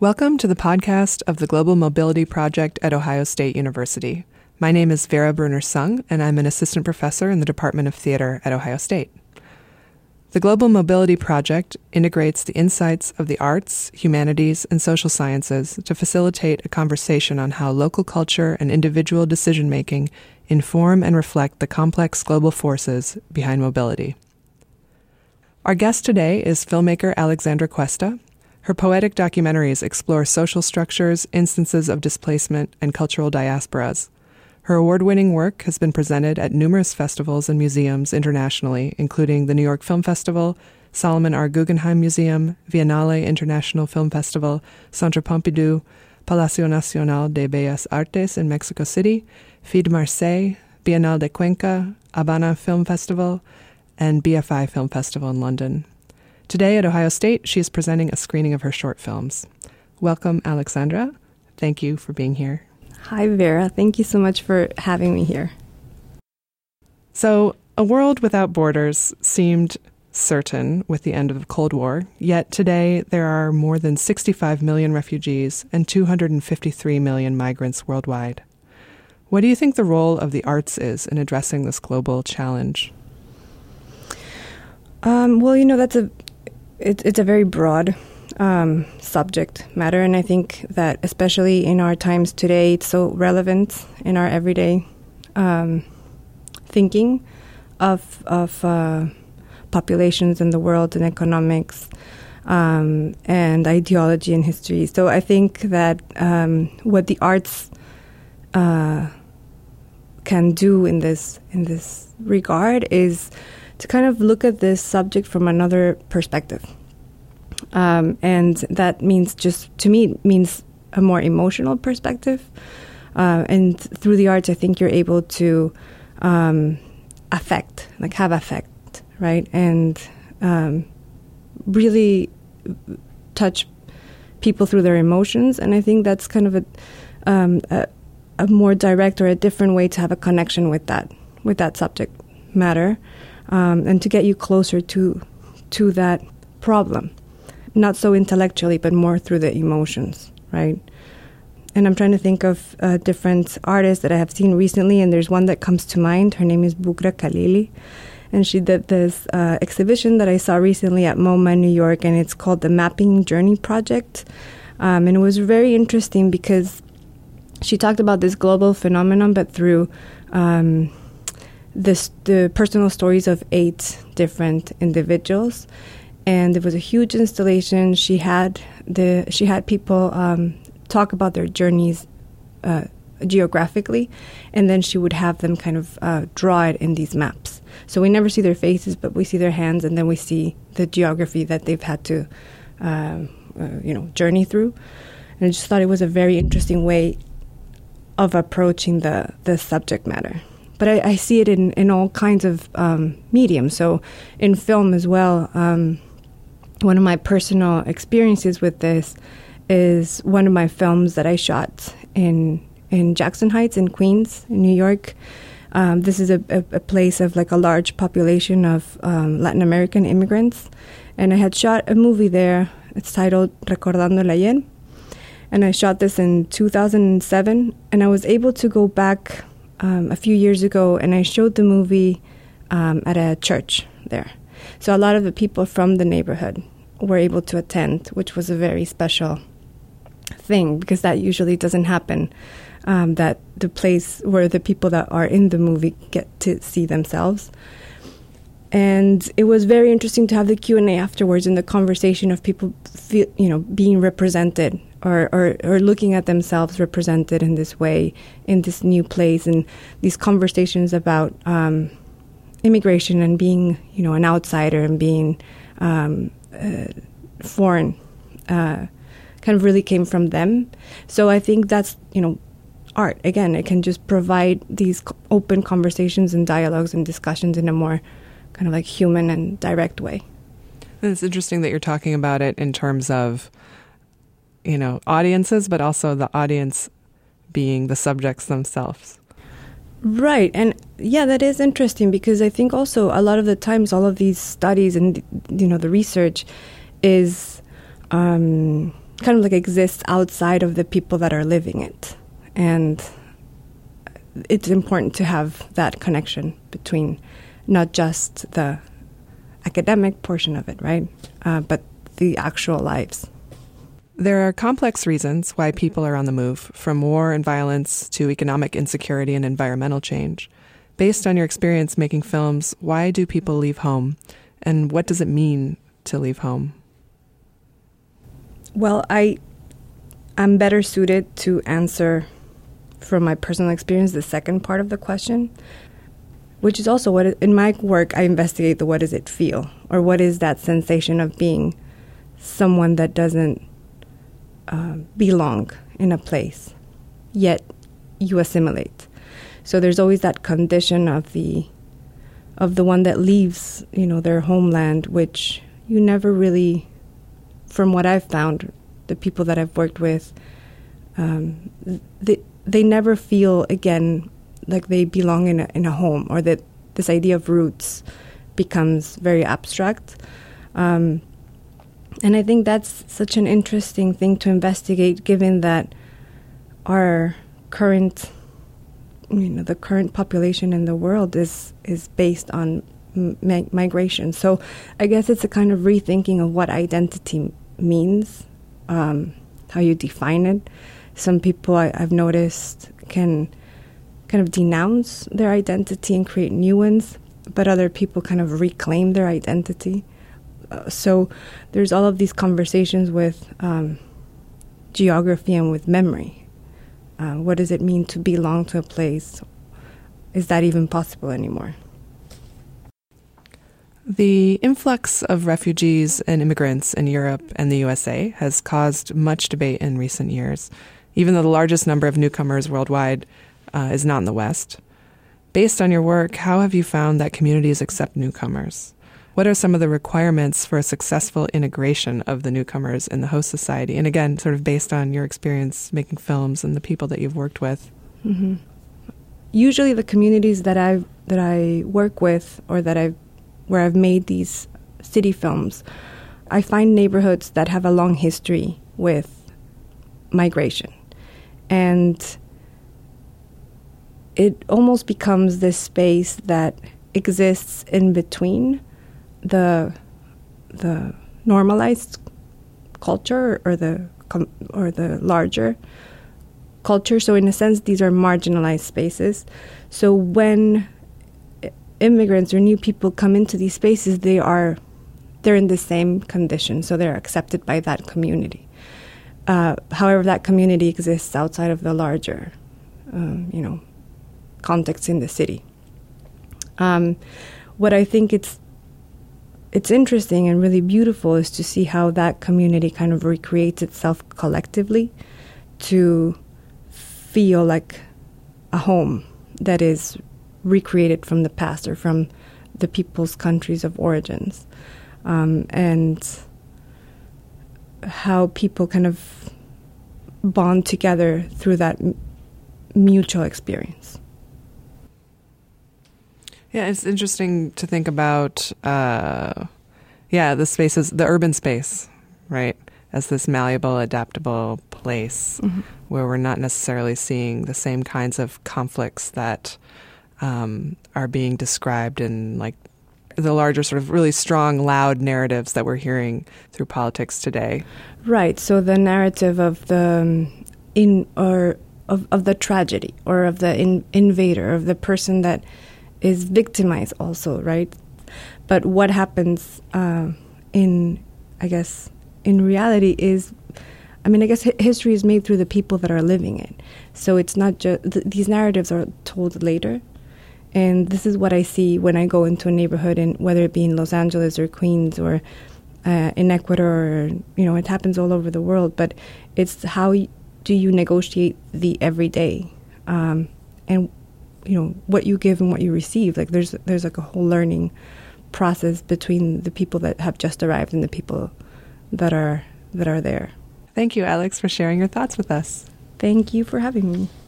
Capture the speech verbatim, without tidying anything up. Welcome to the podcast of the Global Mobility Project at Ohio State University. My name is Vera Bruner-Sung, and I'm an assistant professor in the Department of Theater at Ohio State. The Global Mobility Project integrates the insights of the arts, humanities, and social sciences to facilitate a conversation on how local culture and individual decision-making inform and reflect the complex global forces behind mobility. Our guest today is filmmaker Alexandra Cuesta. Her poetic documentaries explore social structures, instances of displacement, and cultural diasporas. Her award-winning work has been presented at numerous festivals and museums internationally, including the New York Film Festival, Solomon R. Guggenheim Museum, Viennale International Film Festival, Centre Pompidou, Palacio Nacional de Bellas Artes in Mexico City, FIDMarseille, Bienal de Cuenca, Habana Film Festival, and B F I Film Festival in London. Today at Ohio State, she is presenting a screening of her short films. Welcome, Alexandra. Thank you for being here. Hi, Vera. Thank you so much for having me here. So, a world without borders seemed certain with the end of the Cold War, yet today there are more than sixty-five million refugees and two hundred fifty-three million migrants worldwide. What do you think the role of the arts is in addressing this global challenge? Um, well, you know, that's a it, it's a very broad Um, subject matter, and I think that especially in our times today, it's so relevant in our everyday um, thinking of of uh, populations in the world and economics um, and ideology and history. So I think that um, what the arts uh, can do in this in this regard is to kind of look at this subject from another perspective. Um, and that means just, to me, means a more emotional perspective. Uh, and through the arts, I think you're able to um, affect, like have affect, right? And um, really touch people through their emotions. And I think that's kind of a, um, a, a more direct or a different way to have a connection with that, with that subject matter, um, and to get you closer to to that problem. Not so intellectually, but more through the emotions, right? And I'm trying to think of uh, different artists that I have seen recently, and there's one that comes to mind. Her name is Bugra Khalili, and she did this uh, exhibition that I saw recently at MoMA in New York, and it's called the Mapping Journey Project. Um, and it was very interesting because she talked about this global phenomenon, but through um, this, the personal stories of eight different individuals. And it was a huge installation. She had the she had people um, talk about their journeys uh, geographically, and then she would have them kind of uh, draw it in these maps. So we never see their faces, but we see their hands, and then we see the geography that they've had to, um, uh, you know, journey through. And I just thought it was a very interesting way of approaching the, the subject matter. But I, I see it in, in all kinds of um, mediums. So in film as well. Um, One of my personal experiences with this is one of my films that I shot in in Jackson Heights in Queens, in New York. Um, this is a, a, a place of like a large population of um, Latin American immigrants. And I had shot a movie there. It's titled Recordando la Yen. And I shot this in two thousand seven. And I was able to go back um, a few years ago, and I showed the movie um, at a church there. So a lot of the people from the neighborhood were able to attend, which was a very special thing because that usually doesn't happen, um, that the place where the people that are in the movie get to see themselves. And it was very interesting to have the Q and A afterwards and the conversation of people feel, you know, being represented or, or, or looking at themselves represented in this way, in this new place, and these conversations about Um, immigration and being, you know, an outsider and being um, uh, foreign uh, kind of really came from them. So I think that's, you know, art. Again, it can just provide these co- open conversations and dialogues and discussions in a more kind of like human and direct way. And it's interesting that you're talking about it in terms of, you know, audiences, but also the audience being the subjects themselves. Right. And yeah, that is interesting because I think also a lot of the times all of these studies and, you know, the research is um, kind of like exists outside of the people that are living it. And it's important to have that connection between not just the academic portion of it, right, uh, but the actual lives. There are complex reasons why people are on the move, from war and violence to economic insecurity and environmental change. Based on your experience making films, why do people leave home? And what does it mean to leave home? Well, I, I'm better suited to answer from my personal experience the second part of the question, which is also what, in my work, I investigate the what does it feel, or what is that sensation of being someone that doesn't uh, belong in a place, yet you assimilate. So there's always that condition of the of the one that leaves, you know, their homeland, which you never really, from what I've found, the people that I've worked with, um, they they never feel again like they belong in a, in a home, or that this idea of roots becomes very abstract. Um, and I think that's such an interesting thing to investigate, given that our current, you know, the current population in the world is is based on mi- migration. So I guess it's a kind of rethinking of what identity m- means, um, how you define it. Some people I, I've noticed can kind of denounce their identity and create new ones, but other people kind of reclaim their identity. Uh, so there's all of these conversations with um, geography and with memory. Uh, what does it mean to belong to a place? Is that even possible anymore? The influx of refugees and immigrants in Europe and the U S A has caused much debate in recent years, even though the largest number of newcomers worldwide Uh, is not in the West. Based on your work, how have you found that communities accept newcomers? What are some of the requirements for a successful integration of the newcomers in the host society? And again, sort of based on your experience making films and the people that you've worked with. Mm-hmm. Usually the communities that I that I work with, or that I've, where I've made these city films, I find neighborhoods that have a long history with migration. And it almost becomes this space that exists in between the the normalized culture or the or the larger culture. So in a sense, these are marginalized spaces. So when immigrants or new people come into these spaces, they are they're in the same condition. So they're accepted by that community. Uh, however, that community exists outside of the larger, um, you know. context in the city. Um, what I think it's it's interesting and really beautiful is to see how that community kind of recreates itself collectively to feel like a home that is recreated from the past or from the people's countries of origins, um, and how people kind of bond together through that m- mutual experience. Yeah, it's interesting to think about, uh, yeah, the spaces, the urban space, right, as this malleable, adaptable place mm-hmm. where we're not necessarily seeing the same kinds of conflicts that um, are being described in, like, the larger sort of really strong, loud narratives that we're hearing through politics today. Right, so the narrative of the um, in or of, of the tragedy, or of the in, invader, of the person that is victimized also, right? But what happens uh, in, I guess, in reality is, I mean, I guess hi- history is made through the people that are living it. So it's not just, th- these narratives are told later. And this is what I see when I go into a neighborhood, in, whether it be in Los Angeles or Queens or uh, in Ecuador, or, you know, it happens all over the world. But it's how y- do you negotiate the everyday? Um, and you know, what you give and what you receive. Like there's there's like a whole learning process between the people that have just arrived and the people that are that are there. Thank you, Alex, for sharing your thoughts with us. Thank you for having me.